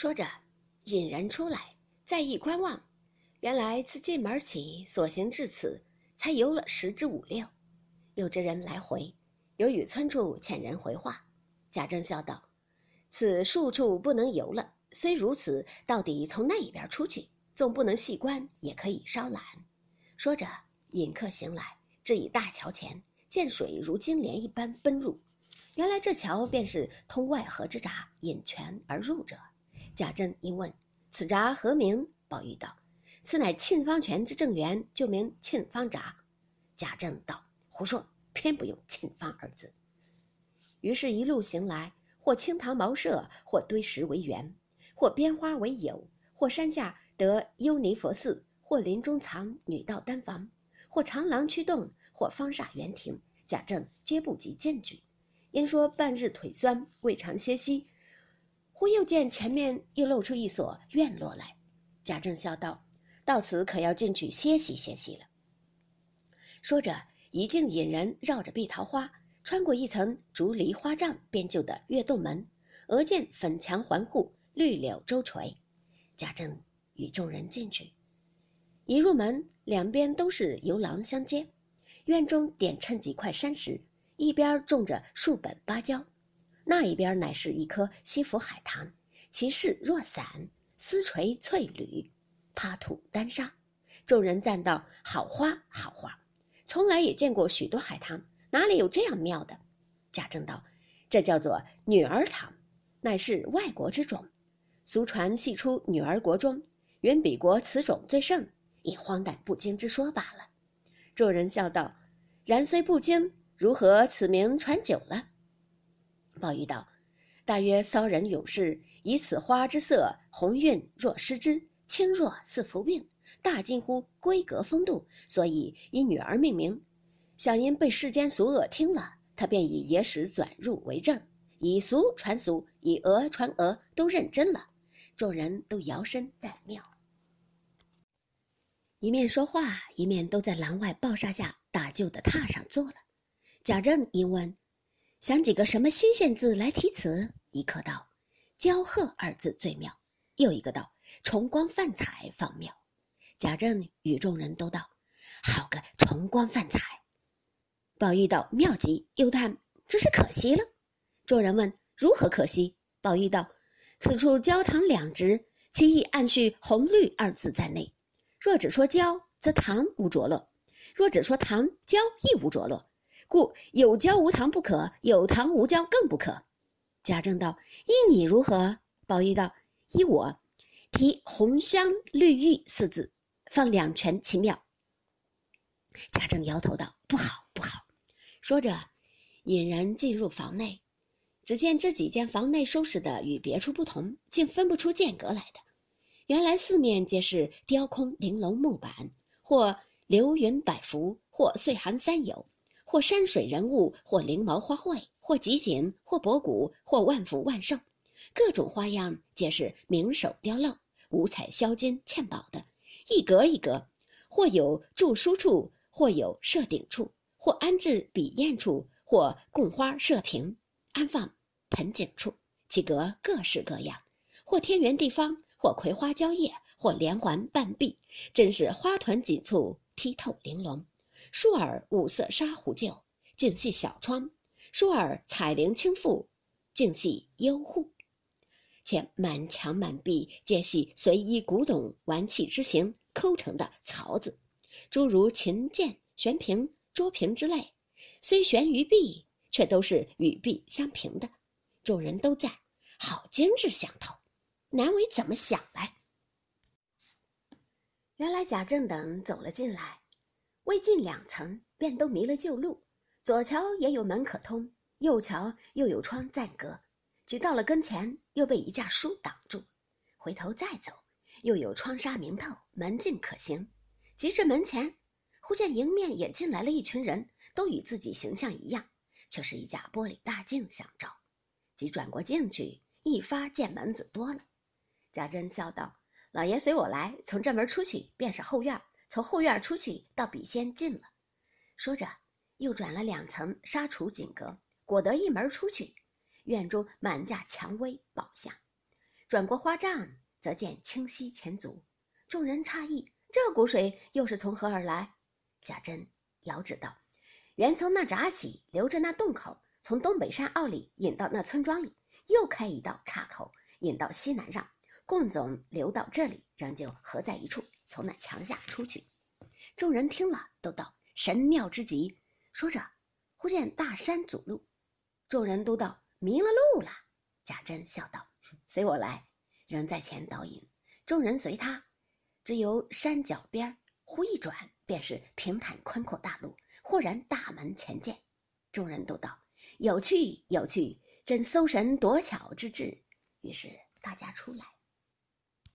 说着引人出来，再一观望，原来自进门起所行至此，才游了10至5、6。有着人来回，有雨村处遣人回话。贾政笑道：“此数处不能游了，虽如此，到底从那一边出去，总不能细观，也可以稍览。”说着引客行来，至以大桥前，见水如金莲一般奔入。原来这桥便是通外河之闸，引泉而入者。贾政因问：“此闸何名？”宝玉道：“此乃沁芳泉之正源，就名沁芳闸。”贾政道：“胡说，偏不用沁芳二字。”于是一路行来，或青塘茅舍，或堆石为园，或编花为友，或山下得幽尼佛寺，或林中藏女道丹房，或长廊曲动，或方煞园亭，贾政皆不及荐举。因说半日腿酸，未尝歇息，忽又见前面又露出一所院落来。贾政笑道：“到此可要进去歇息歇息了。”说着一径引人绕着碧桃花，穿过一层竹篱花帐编就的月洞门，额见粉墙环护，绿柳周垂。贾政与众人进去，一入门，两边都是游廊相接，院中点衬几块山石，一边种着数本芭蕉，那一边乃是一棵西府海棠，其势若伞，丝垂翠缕，趴吐丹砂。众人赞道：“好花好花，从来也见过许多海棠，哪里有这样妙的？”贾政道：“这叫做女儿堂，乃是外国之种，俗传系出女儿国中，云彼国此种最盛，也荒诞不经之说罢了。”众人笑道：“然虽不经，如何此名传久了？”宝玉道：“大约骚人咏士以此花之色，红韵若失之，清若似浮韵，大近乎闺阁风度，所以以女儿命名。想因被世间俗恶听了，他便以野史转入为证，以俗传俗，以讹传讹，都认真了。”众人都摇身赞妙，一面说话，一面都在廊外抱纱下打就的榻上坐了。贾政一问：“想几个什么新鲜字来题词？”一刻道：“交壑二字最妙。”又一个道：“重光泛彩方妙。”贾政与众人都道：“好个重光泛彩！”宝玉道：“妙极！”又叹：“真是可惜了。”众人问：“如何可惜？”宝玉道：“此处焦糖两直，其意暗叙红绿二字在内。若只说焦，则糖无着落；若只说糖，焦亦无着落。故有焦无糖不可，有糖无焦更不可。”贾政道：“依你如何？”宝玉道：“依我，提红香绿玉四字，放两拳其妙。”贾政摇头道：“不好，不好。”说着，引人进入房内，只见这几间房内收拾的与别处不同，竟分不出间隔来的。原来四面皆是雕空玲珑木板，或流云百福，或岁寒三友，或山水人物，或翎毛花卉，或集锦，或博古，或万福万寿，各种花样皆是名手雕镂，五彩镶金嵌宝的，一格一格，或有著书处，或有设顶处，或安置笔砚处，或供花设瓶，安放盆景处，其格各式各样，或天圆地方，或葵花蕉叶，或连环半壁，真是花团锦簇，剔透玲珑。数耳五色纱狐旧，竟系小窗；数耳彩绫轻覆，竟系幽户。且满墙满壁皆系随一古董玩器之形抠成的槽子，诸如琴键、悬瓶、桌瓶之类，虽悬于壁，却都是与壁相平的。众人都赞：“好精致想头，难为怎么想来。”原来贾政等走了进来，未进2层，便都迷了旧路。左瞧也有门可通，右瞧又有窗暂隔，直到了跟前，又被一架书挡住。回头再走，又有窗纱明透，门径可行。及至门前，忽见迎面也进来了一群人，都与自己形象一样，却是一架玻璃大镜相照。即转过镜去，一发见门子多了。贾珍笑道：“老爷随我来，从这门出去便是后院，从后院出去到笔仙近了。”说着又转了2层纱橱锦阁，果得一门出去，院中满架蔷薇宝夏。转过花杖，则见清溪前足。众人诧异，这股水又是从何而来？贾珍遥指道：“原从那闸起，流着那洞口，从东北山坳里引到那村庄里，又开一道岔口，引到西南上，共总流到这里，仍旧合在一处，从那墙下出去。”众人听了，都道：“神妙之极！”说着，忽见大山阻路，众人都道：“迷了路了。”贾珍笑道：“随我来。”仍在前导引，众人随他，只由山脚边忽一转，便是平坦宽阔大路，豁然大门前见。众人都道：“有趣有趣，真搜神夺巧之至。”于是大家出来。